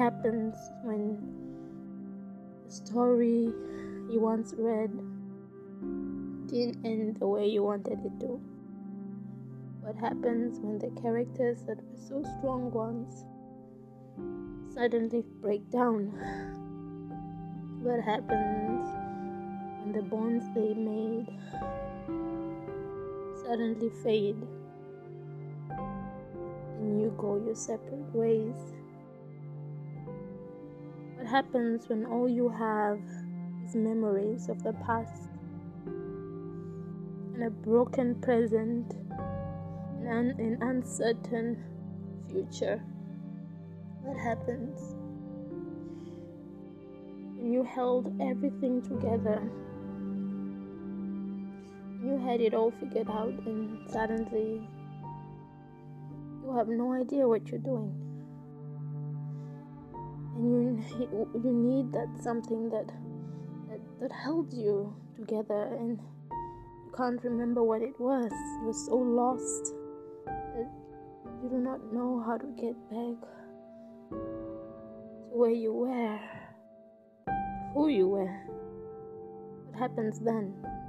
happens when the story you once read didn't end the way you wanted it to? What happens when the characters that were so strong once suddenly break down? What happens when the bonds they made suddenly fade and you go your separate ways? What happens when all you have is memories of the past and a broken present and an uncertain future? What happens when you held everything together? You had it all figured out and suddenly you have no idea what you're doing. And you need that something that held you together, and you can't remember what it was. You were so lost that you do not know how to get back to where you were, who you were. What happens then?